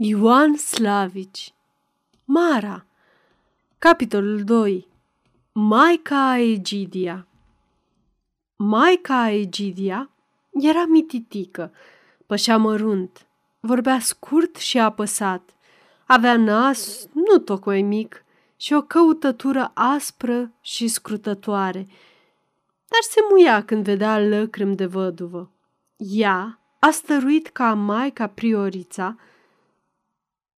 Ioan Slavici Mara Capitolul 2 Maica Egidia Maica Egidia era mititică, pășea mărunt, vorbea scurt și apăsat, avea nas nu tocmai mic și o căutătură aspră și scrutătoare, dar se muia când vedea lăcrim de văduvă. Ea a stăruit ca maica Priorița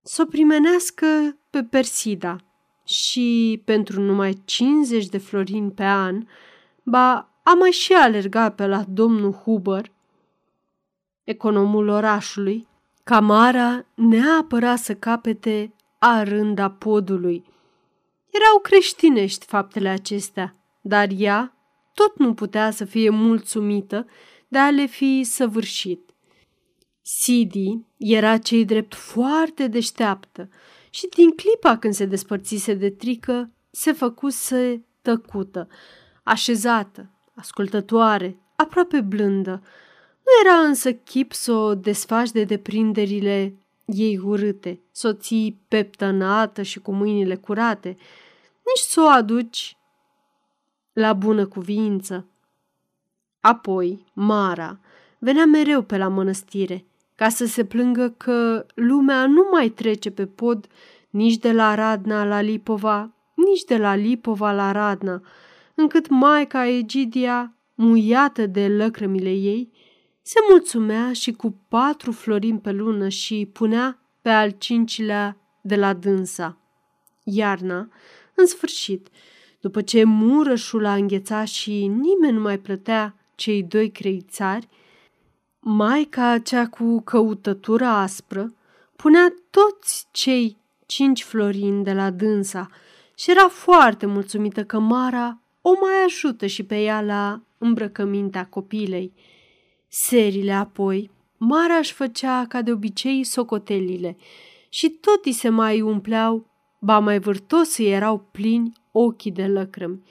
s-o primenească pe Persida și, pentru numai 50 de florini pe an, ba a mai și alergat pe la domnul Huber, economul orașului, ca Mara neapărat să capete arânda podului. Erau creștinești faptele acestea, dar ea tot nu putea să fie mulțumită de a le fi săvârșit. Sidi era cei drept foarte deșteaptă și din clipa când se despărțise de Trică, se făcuse tăcută, așezată, ascultătoare, aproape blândă. Nu era însă chip să o desfaci de deprinderile ei urâte, să o ții peptănată și cu mâinile curate, nici să o aduci la bună cuvință. Apoi, Mara venea mereu pe la mănăstire, ca să se plângă că lumea nu mai trece pe pod nici de la Radna la Lipova, nici de la Lipova la Radna, încât maica Egidia, muiată de lăcrămile ei, se mulțumea și cu 4 florini pe lună și punea pe al 5-lea de la dânsa. Iarna, în sfârșit, după ce Murășul a înghețat și nimeni nu mai plătea cei 2 creițari, maica cea cu căutătura aspră punea toți cei 5 florini de la dânsa și era foarte mulțumită că Mara o mai ajută și pe ea la îmbrăcămintea copilei. Serile apoi, Mara își făcea ca de obicei socotelile și tot îi se mai umpleau, ba mai vârtos îi erau plini ochii de lăcrămi.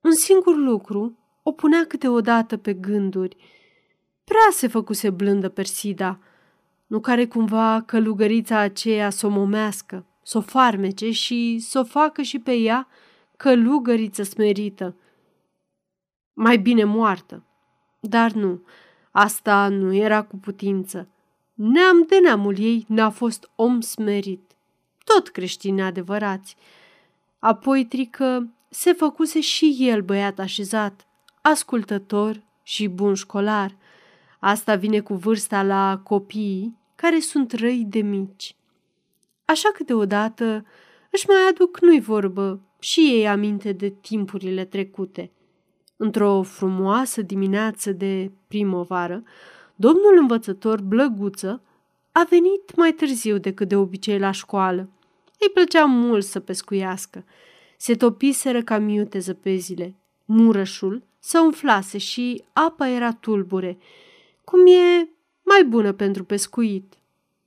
Un singur lucru o punea câteodată pe gânduri. Prea se făcuse blândă Persida, nu care cumva călugărița aceea s-o momească, s-o farmece și s-o facă și pe ea călugăriță smerită. Mai bine moartă. Dar nu, asta nu era cu putință. Neam de neamul ei n-a fost om smerit, tot creștini adevărați. Apoi Trică se făcuse și el băiat așezat, ascultător și bun școlar. Asta vine cu vârsta la copiii care sunt răi de mici. Așa că deodată își mai aduc nu-i vorbă și ei aminte de timpurile trecute. Într-o frumoasă dimineață de primăvară, domnul învățător Blăguță a venit mai târziu decât de obicei la școală. Îi plăcea mult să pescuiască. Se topiseră ca miute zăpezile. Murășul se umflase și apa era tulbure, cum e mai bună pentru pescuit.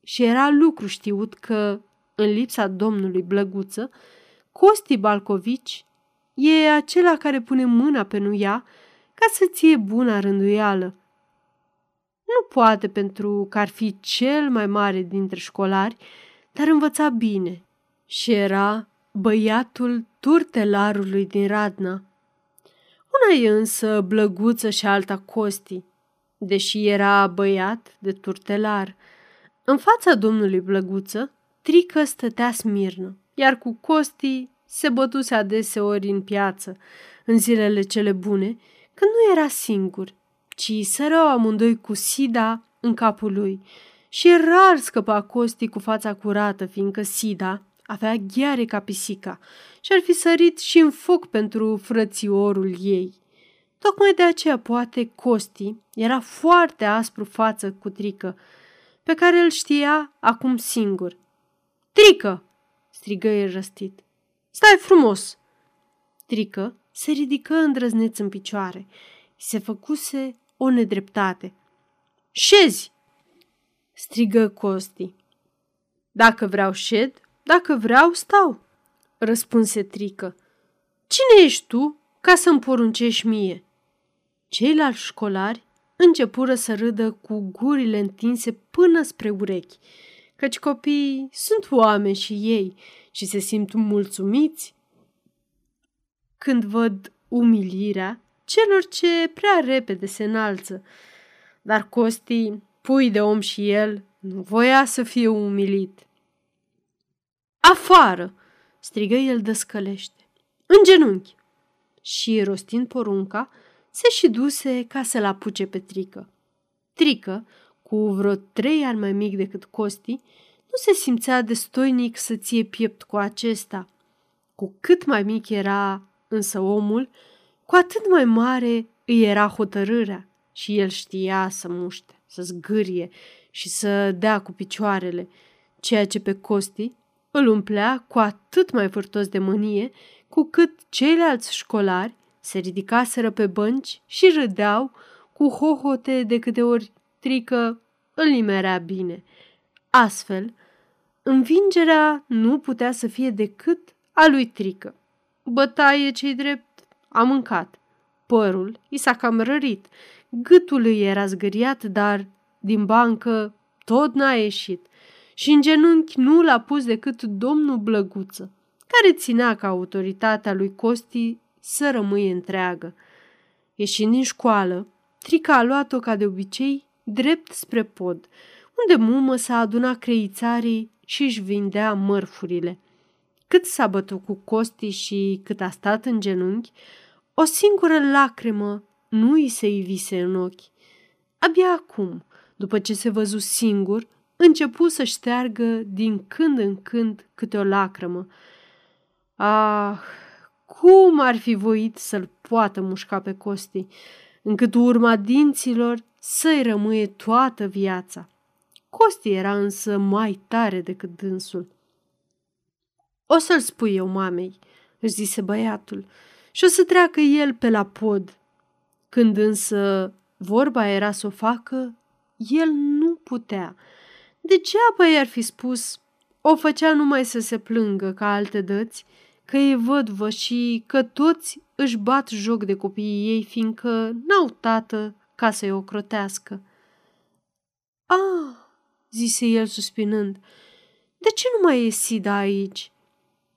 Și era lucru știut că, în lipsa domnului Blăguță, Costi Balcovici e acela care pune mâna pe nuia ca să ție buna rânduială. Nu poate pentru că ar fi cel mai mare dintre școlari, dar învăța bine și era băiatul turtelarului din Radna. Una e însă Blăguță și alta Costi, deși era băiat de turtelar. În fața domnului Blăguță, Trică stătea smirnă, iar cu Costi se bătuse adeseori în piață, în zilele cele bune, când nu era singur, ci sărău amândoi cu sida în capul lui. Și rar scăpa Costi cu fața curată, fiindcă sida avea gheare ca pisica și ar fi sărit și în foc pentru frățiorul ei. Tocmai de aceea, poate, Costi era foarte aspru față cu Trică, pe care îl știa acum singur. "Trică!" strigă el răstit. "Stai frumos!" Trică se ridică îndrăzneț în picioare. Se făcuse o nedreptate. "Șezi!" strigă Costi. "Dacă vreau șed, dacă vreau stau," răspunse Trică. "Cine ești tu ca să-mi poruncești mie?" Ceilalți școlari începură să râdă cu gurile întinse până spre urechi, căci copiii sunt oameni și ei și se simt mulțumiți când văd umilirea celor ce prea repede se înalță. Dar Costi, pui de om și el, nu voia să fie umilit. "Afară!" strigă el dăscălește. "În genunchi!" Și, rostind porunca, se și duse ca să-l apuce pe Trică. Trică, cu vreo 3 ani mai mic decât Costi, nu se simțea destoinic să ție piept cu acesta. Cu cât mai mic era însă omul, cu atât mai mare îi era hotărârea și el știa să muște, să zgârie și să dea cu picioarele, ceea ce pe Costi îl umplea cu atât mai vârtos de mânie, cu cât ceilalți școlari se ridicaseră pe bănci și râdeau cu hohote de câte ori Trică îl nimerea bine. Astfel, învingerea nu putea să fie decât a lui Trică. Bătaie ce-i drept a mâncat. Părul i s-a cam rărit, gâtul îi era zgâriat, dar din bancă tot n-a ieșit și în genunchi nu l-a pus decât domnul Blăguță, care ținea ca autoritatea lui Costi să rămâie întreagă. Ieșind din școală, Trică a luat-o ca de obicei drept spre pod, unde mumă s-a adunat creițarii și își vindea mărfurile. Cât s-a bătut cu Costi și cât a stat în genunchi, o singură lacrimă nu i se ivise în ochi. Abia acum, după ce se văzu singur, începu să șteargă din când în când câte o lacrimă. Ah, cum ar fi voit să-l poată mușca pe Costi, încât urma dinților să-i rămâie toată viața. Costi era însă mai tare decât dânsul. "O să-l spui eu mamei," își zise băiatul, "și o să treacă el pe la pod." Când însă vorba era să o facă, el nu putea. Degeaba i-ar fi spus, o făcea numai să se plângă ca alte dăți, că e vădvă și că toți își bat joc de copiii ei, fiindcă n-au tată ca să-i ocrotească. "Ah," zise el suspinând, "de ce nu mai e Sida aici?"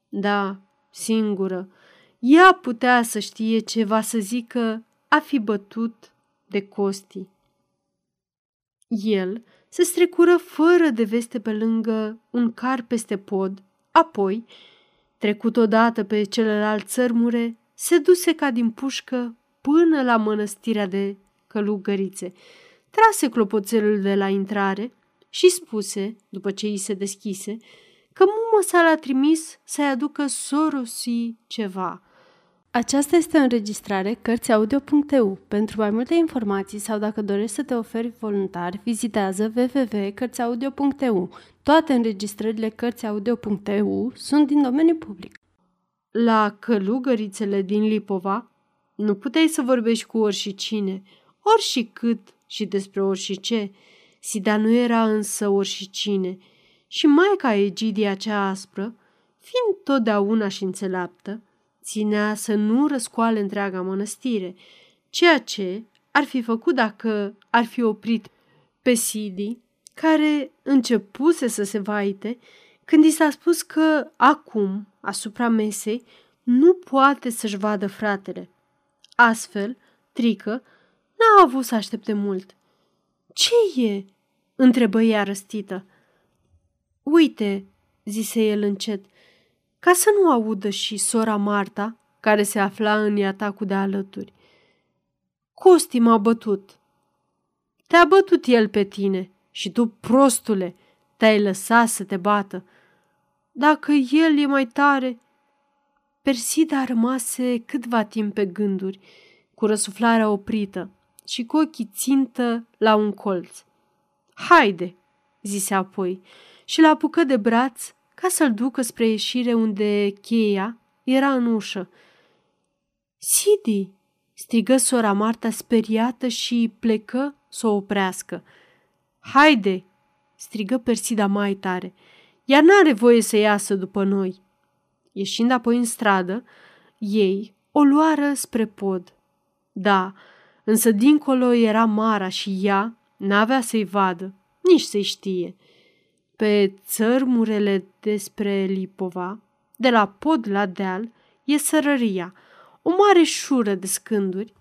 Da, singură, ea putea să știe ceva să zică a fi bătut de Costi. El se strecură fără de veste pe lângă un car peste pod, apoi, trecut odată pe celălalt țărmure, se duse ca din pușcă până la mănăstirea de călugărițe, trase clopoțelul de la intrare și spuse, după ce i se deschise, că mumă s-a l-a trimis să-i aducă sorosii ceva. Aceasta este o înregistrare Cărțiaudio.eu. Pentru mai multe informații sau dacă dorești să te oferi voluntar, vizitează www.cărțiaudio.eu. Toate înregistrările Cărțiaudio.eu sunt din domeniu public. La călugărițele din Lipova nu puteai să vorbești cu oricine, oricât și despre orice. Sida nu era însă oricine și Maica Egidia cea aspră, fiind totdeauna și înțeleaptă, ținea să nu răscoale întreaga mănăstire, ceea ce ar fi făcut dacă ar fi oprit pe Sidi, care începuse să se vaite când i s-a spus că acum, asupra mesei, nu poate să-și vadă fratele. Astfel, Trică n-a avut să aștepte mult. "Ce e?" întrebă ea răstită. "Uite," zise el încet, ca să nu audă și sora Marta, care se afla în iatacul de alături. "Costi m-a bătut." "Te-a bătut el pe tine și tu, prostule, te-ai lăsat să te bată. Dacă el e mai tare..." Persida rămase câtva timp pe gânduri, cu răsuflarea oprită și cu ochii țintă la un colț. "Haide," zise apoi și l-a apucat de braț ca să-l ducă spre ieșire unde cheia era în ușă. "Sidi!" strigă sora Marta speriată și plecă să o oprească. "Haide!" strigă Persida mai tare. "Ea n-are voie să iasă după noi." Ieșind apoi în stradă, ei o luară spre pod. Da, însă dincolo era Mara și ea n-avea să-i vadă, nici să-i știe. Pe țărmurile despre Lipova, de la pod la deal, e sărăria, o mare șură de scânduri,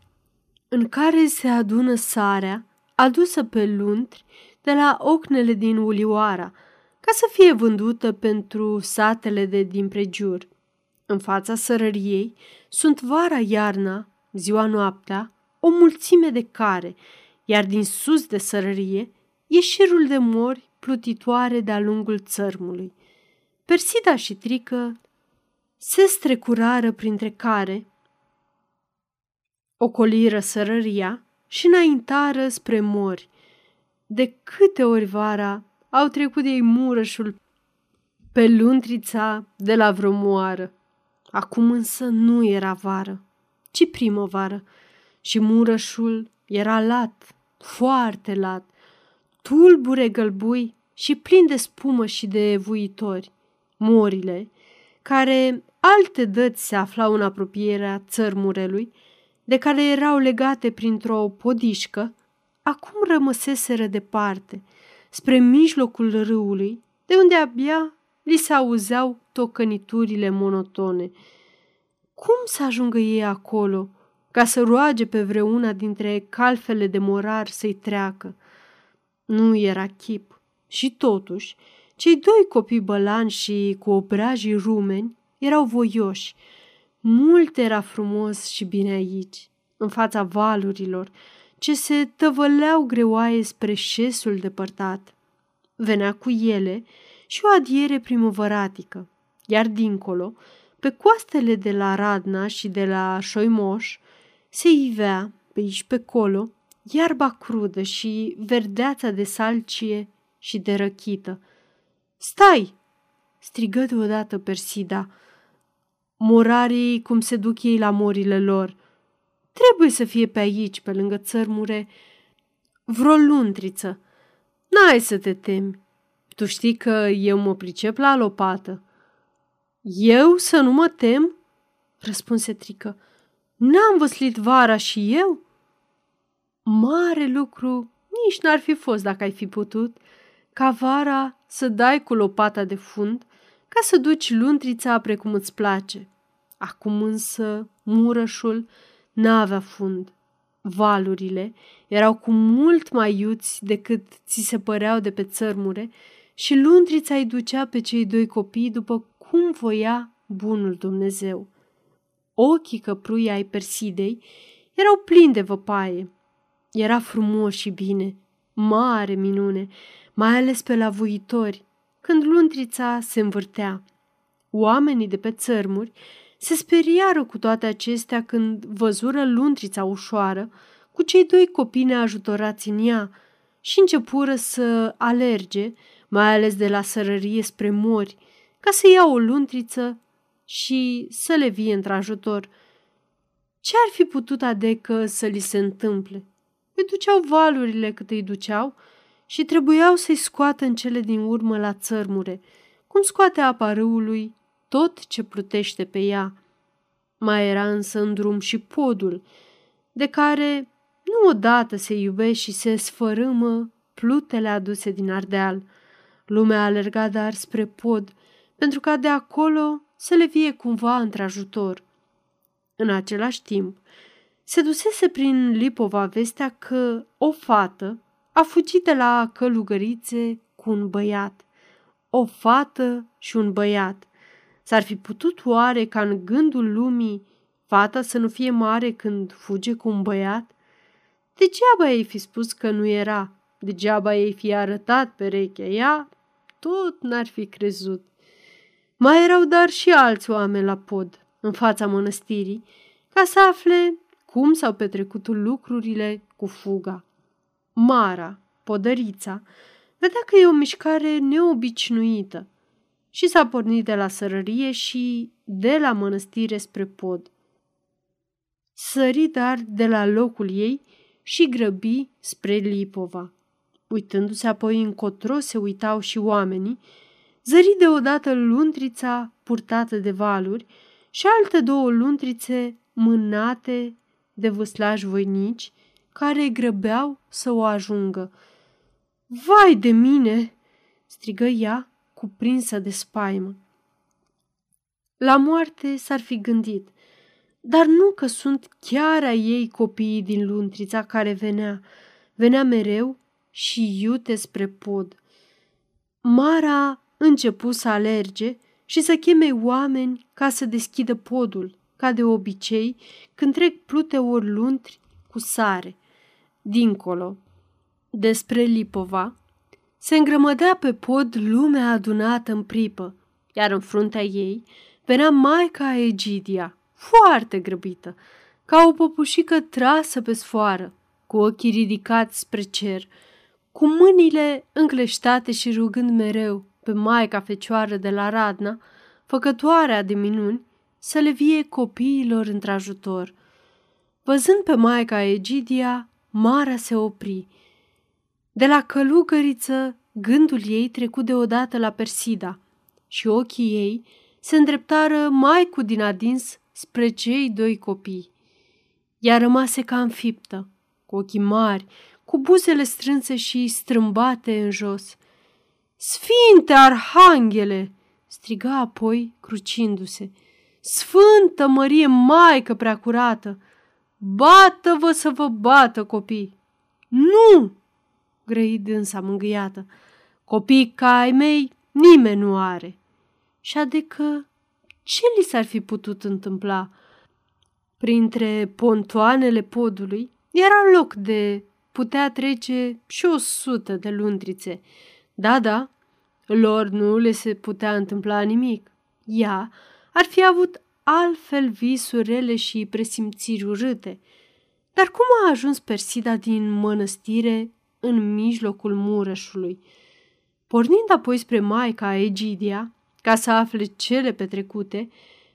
în care se adună sarea adusă pe luntri de la ocnele din Ulioara, ca să fie vândută pentru satele de dinprejur. În fața sărăriei sunt vara-iarna, ziua-noaptea, o mulțime de care, iar din sus de sărărie e șirul de mori plutitoare de-a lungul țărmului. Persida și Trică se strecurară, printre care ocoliră sărăria și înaintară spre mori. De câte ori vara au trecut ei Murășul pe luntrița de la vreo moară. Acum însă nu era vară, ci primăvară, și Murășul era lat, foarte lat, tulbure gălbui și plin de spumă și de vuitori. Morile, care alte dăți se aflau în apropierea țărmurelui, de care erau legate printr-o podișcă, acum rămăseseră departe, spre mijlocul râului, de unde abia li se auzeau tocăniturile monotone. Cum să ajungă ei acolo, ca să roage pe vreuna dintre calfele de morar să-i treacă? Nu era chip, și totuși, cei doi copii bălani și cu obrajii rumeni erau voioși. Mult era frumos și bine aici, în fața valurilor, ce se tăvăleau greoaie spre șesul depărtat. Venea cu ele și o adiere primăvăratică, iar dincolo, pe coastele de la Radna și de la Șoimoș, se ivea, pe aici pe colo, iarba crudă și verdeața de salcie și de răchită. "Stai!" strigă deodată Persida. "Morarii, cum se duc ei la morile lor, trebuie să fie pe aici, pe lângă țărmure, vreo luntriță. N-ai să te temi. Tu știi că eu mă pricep la lopată." "Eu să nu mă tem?" răspunse Trică. "N-am văslit vara și eu?" "Mare lucru nici n-ar fi fost dacă ai fi putut, ca vara să dai cu lopata de fund, ca să duci luntrița precum îți place." Acum însă Murășul n-avea fund. Valurile erau cu mult mai iuți decât ți se păreau de pe țărmure și luntrița îi ducea pe cei doi copii după cum voia bunul Dumnezeu. Ochii căprui ai Persidei erau plini de văpaie. Era frumos și bine, mare minune, mai ales pe la vuitori, când luntrița se învârtea. Oamenii de pe țărmuri se speriară cu toate acestea când văzură luntrița ușoară cu cei doi copii neajutorați în ea și începură să alerge, mai ales de la sărărie spre mori, ca să ia o luntriță și să le vie într-ajutor. Ce ar fi putut adecă să li se întâmple? Îi duceau valurile cât îi duceau și trebuiau să-i scoată în cele din urmă la țărmure, cum scoate apa râului tot ce plutește pe ea. Mai era însă în drum și podul, de care nu odată se iubește și se sfărâmă plutele aduse din Ardeal. Lumea alerga dar spre pod, pentru ca de acolo să le vie cumva într-ajutor. În același timp, se dusese prin Lipova vestea că o fată a fugit de la călugărițe cu un băiat. O fată și un băiat. S-ar fi putut oare ca în gândul lumii fata să nu fie mare când fuge cu un băiat? Degeaba ei fi spus că nu era, degeaba ei fi arătat perechea ea, tot n-ar fi crezut. Mai erau dar și alți oameni la pod, în fața mănăstirii, ca să afle cum s-au petrecut lucrurile cu fuga. Mara, podărița, vedea că e o mișcare neobișnuită și s-a pornit de la sărărie și de la mănăstire spre pod. Sări dar de la locul ei și grăbi spre Lipova. Uitându-se apoi încotro se uitau și oamenii, zări deodată luntrița purtată de valuri și alte două luntrițe mânate de vâslași voinici, care grăbeau să o ajungă. "Vai de mine!" strigă ea, cuprinsă de spaimă. La moarte s-ar fi gândit, dar nu că sunt chiar a ei copiii din Luntrița care venea mereu și iute spre pod. Mara începu să alerge și să cheme oameni ca să deschidă podul, ca de obicei când trec plute ori luntri cu sare. Dincolo, despre Lipova, se îngrămădea pe pod lumea adunată în pripă, iar în fruntea ei venea Maica Egidia, foarte grăbită, ca o păpușică trasă pe sfoară, cu ochii ridicați spre cer, cu mâinile încleștate și rugând mereu pe Maica Fecioară de la Radna, făcătoarea de minuni, să le vie copiilor într-ajutor. Văzând pe Maica Egidia, Mara se opri. De la călugăriță, gândul ei trecu deodată la Persida și ochii ei se îndreptară mai cu din adins spre cei doi copii. Ea rămase ca înfiptă, cu ochii mari, cu buzele strânse și strâmbate în jos. "Sfinte Arhanghele!" striga apoi, crucindu-se. "Sfântă Mărie, Maică Preacurată! Bată-vă să vă bată, copii!" "Nu!" grăi dânsa mângâiată. "Copii ca ai mei nimeni nu are." Și adică ce li s-ar fi putut întâmpla? Printre pontoanele podului era loc de putea trece și 100 de luntrițe. Da, lor nu le se putea întâmpla nimic. Ea ar fi avut altfel visurele și presimțiri urâte. Dar cum a ajuns Persida din mănăstire în mijlocul Murășului? Pornind apoi spre Maica Egidia, ca să afle cele petrecute,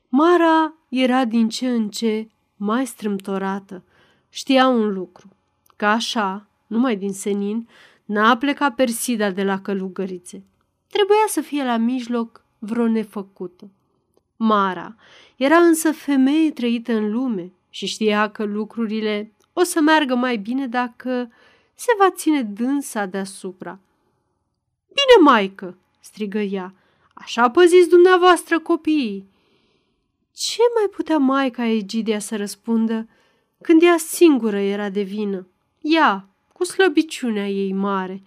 Mara era din ce în ce mai strâmtorată. Știa un lucru, că așa, numai din senin, n-a plecat Persida de la călugărițe. Trebuia să fie la mijloc vreo nefăcută. Mara era însă femeie trăită în lume și știa că lucrurile o să meargă mai bine dacă se va ține dânsa deasupra. "Bine, maică!" strigă ea. "Așa păziți dumneavoastră copiii!" Ce mai putea Maica Egidia să răspundă când ea singură era de vină? Ea, cu slăbiciunea ei mare,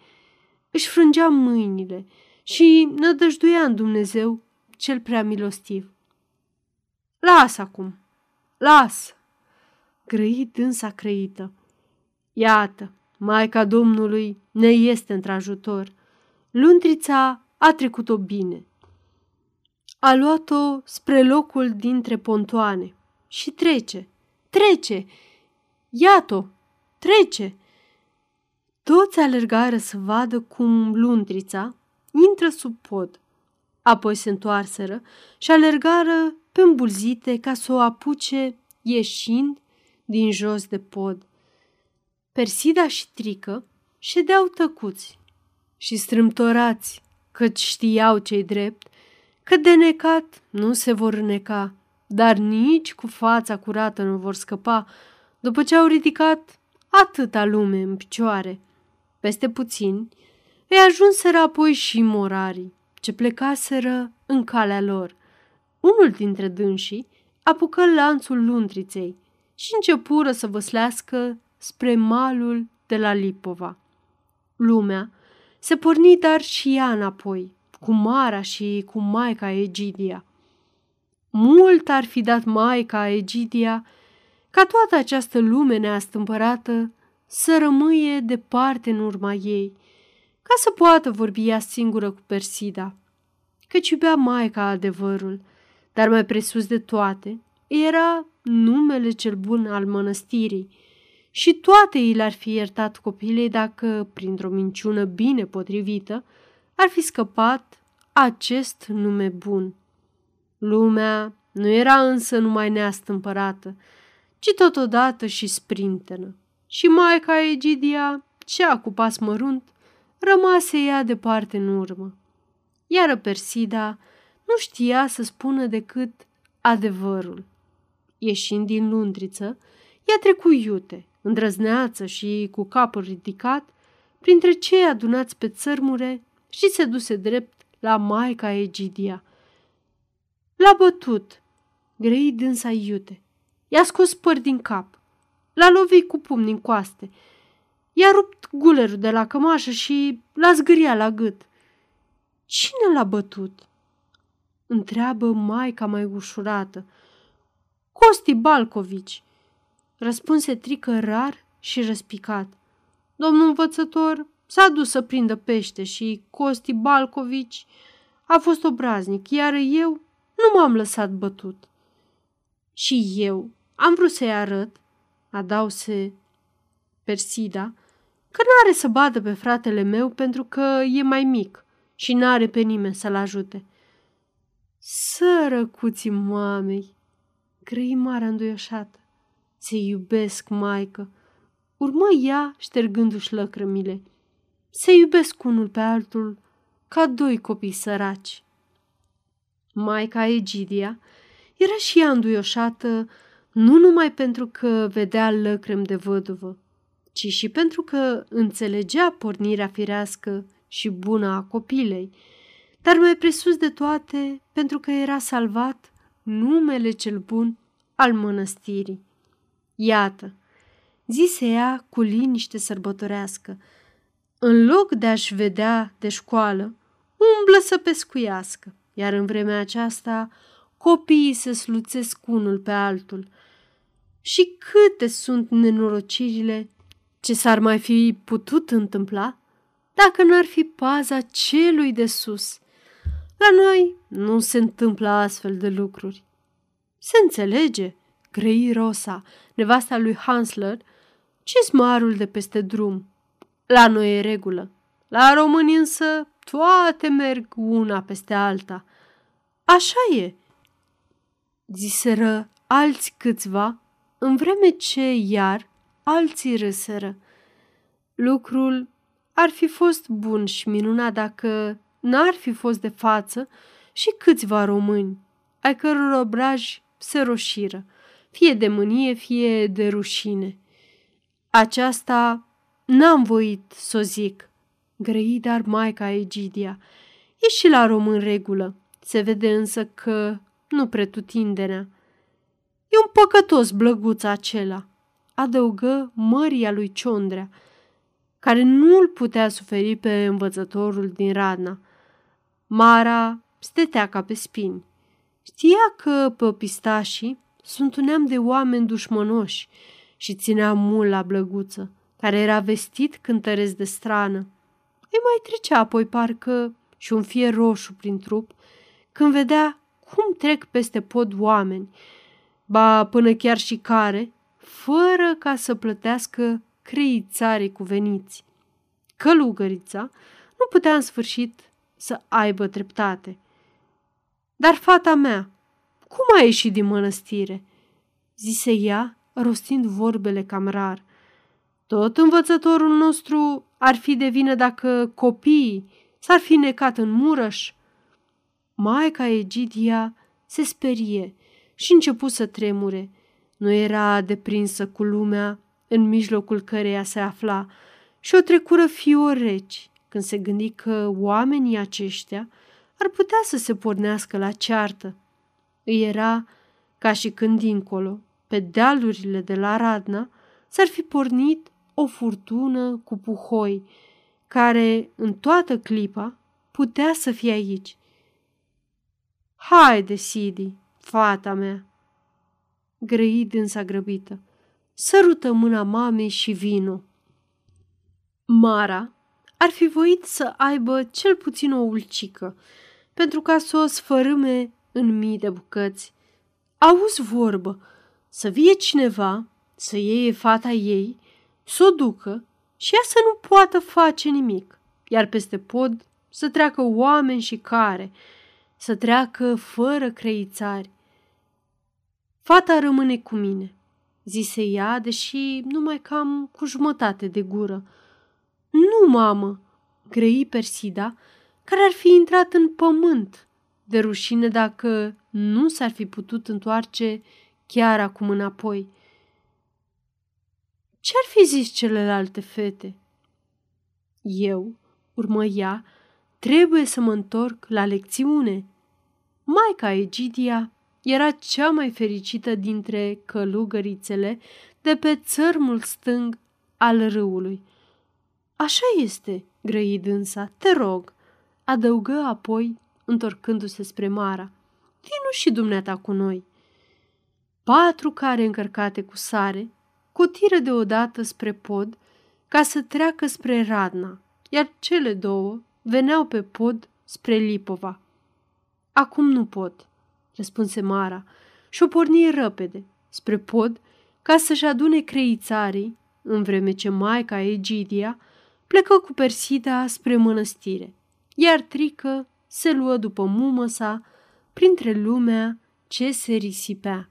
își frângea mâinile și nădăjduia în Dumnezeu cel prea milostiv. "Las acum! Las!" grăi dânsa crăită. "Iată, Maica Domnului ne este într-ajutor. Luntrița a trecut-o bine." A luat-o spre locul dintre pontoane și trece. Iată-o, trece. Toți alergară să vadă cum Luntrița intră sub pod, apoi se întoarseră și alergară pe îmbulzite ca să o apuce ieșind din jos de pod. Persida și Trică ședeau tăcuți și strâmtorați, căci știau ce-i drept, că de necat nu se vor îneca, dar nici cu fața curată nu vor scăpa, după ce au ridicat atâta lume în picioare. Peste puțin îi ajunseră apoi și morarii, ce plecaseră în calea lor. Unul dintre dânsii apucă lanțul Luntriței și începură să văslească spre malul de la Lipova. Lumea se porni dar și ea înapoi, cu Mara și cu Maica Egidia. Mult ar fi dat Maica Egidia ca toată această lume neastâmpărată să rămâie departe în urma ei, ca să poată vorbi ea singură cu Persida, căci iubea Maica adevărul, dar mai presus de toate era numele cel bun al mănăstirii și toate i le-ar fi iertat copilei dacă, printr-o minciună bine potrivită, ar fi scăpat acest nume bun. Lumea nu era însă numai neastâmpărată, ci totodată și sprintenă. Și Maica Egidia, cea cu pas mărunt, rămase ea departe în urmă. Iar Persida nu știa să spună decât adevărul. Ieșind din Luntriță, ea trecu iute, îndrăzneață și cu capul ridicat, printre cei adunați pe țărmure și se duse drept la Maica Egidia. L-a bătut, grei dânsa iute, i-a scos păr din cap, l-a lovit cu pumn din coaste, i-a rupt gulerul de la cămașă și l-a zgâriat la gât. Cine l-a bătut?" întreabă maica mai ușurată. Costi Balcovici, răspunse Trică rar și răspicat. Domnul învățător s-a dus să prindă pește și Costi Balcovici a fost obraznic, iar eu nu m-am lăsat bătut. Și eu am vrut să-i arăt, adause Persida, că n-are să bată pe fratele meu pentru că e mai mic și n-are pe nimeni să-l ajute. Sărăcuții mamei, grăi Mara înduioșată, se iubesc, maică, urmă ea ștergându-și lăcrămile. Se iubesc unul pe altul ca doi copii săraci. Maica Egidia era și ea înduioșată nu numai pentru că vedea lăcrăm de văduvă, ci și pentru că înțelegea pornirea firească și bună a copilei, dar mai presus de toate pentru că era salvat numele cel bun al mănăstirii. Iată, zise ea cu liniște sărbătorească, în loc de a-și vedea de școală, umblă să pescuiască, iar în vremea aceasta copiii se sluțesc unul pe altul. Și câte sunt nenorocirile ce s-ar mai fi putut întâmpla dacă n-ar fi paza celui de sus. La noi nu se întâmplă astfel de lucruri. Se înțelege, grăi Rosa, nevasta lui Hansler, cizmarul de peste drum. La noi e regulă. La români însă toate merg una peste alta. Așa e, ziseră alți câțiva, în vreme ce iar alții râseră. Lucrul ar fi fost bun și minunat dacă n-ar fi fost de față și câțiva români, ai căror obraji se roșiră, fie de mânie, fie de rușine. Aceasta n-am voit s-o zic, grăi dar Maica Egidia. E și la român regulă, se vede însă că nu pretutindenea. E un păcătos blăguț acela, adăugă măria lui Ciondrea, care nu-l putea suferi pe învățătorul din Radna. Mara stătea ca pe spini. Știa că păpistașii sunt un neam de oameni dușmănoși și ținea mult la Blăguță, care era vestit cântăresc de strană. Îi mai trecea apoi parcă și un fier roșu prin trup când vedea cum trec peste pod oameni, ba până chiar și care, fără ca să plătească creițarii cuveniți. Călugărița nu putea în sfârșit să aibă dreptate. Dar fata mea, cum a ieșit din mănăstire?" zise ea, rostind vorbele cam rar. Tot învățătorul nostru ar fi de vină dacă copiii s-ar fi necat în Murăș." Maica Egidia se sperie și începu să tremure. Nu era deprinsă cu lumea în mijlocul căreia se afla și o trecură fiori reci când se gândi că oamenii aceștia ar putea să se pornească la ceartă. Îi era ca și când dincolo, pe dealurile de la Radna, s-ar fi pornit o furtună cu puhoi, care în toată clipa putea să fie aici. Haide, Sidi, fata mea! Grăi dânsa grăbită. Sărută mâna mamei și vino. Mara ar fi voit să aibă cel puțin o ulcică, pentru ca să o sfărâme în mii de bucăți. Auzi vorbă, să vie cineva, să iei fata ei, să o ducă și ea să nu poată face nimic, iar peste pod să treacă oameni și care, să treacă fără creițari. Fata rămâne cu mine, zise ea, deși numai cam cu jumătate de gură. Nu, mamă, grăi Persida, care ar fi intrat în pământ de rușine dacă nu s-ar fi putut întoarce chiar acum înapoi. Ce-ar fi zis celelalte fete? Eu, urmă ea, Trebuie să mă întorc la lecțiune. Maica Egidia era cea mai fericită dintre călugărițele de pe țărmul stâng al râului. Așa este, grăi dânsa, te rog, adăugă apoi, întorcându-se spre Mara. Vino și dumneata cu noi. 4 care încărcate cu sare cotiră deodată spre pod ca să treacă spre Radna, iar cele 2 veneau pe pod spre Lipova. Acum nu pot, răspunse Mara și o porni repede spre pod ca să-și adune creițarii, în vreme ce Maica Egidia plecă cu Persida spre mănăstire, iar Trică se luă după mumă sa printre lumea ce se risipea.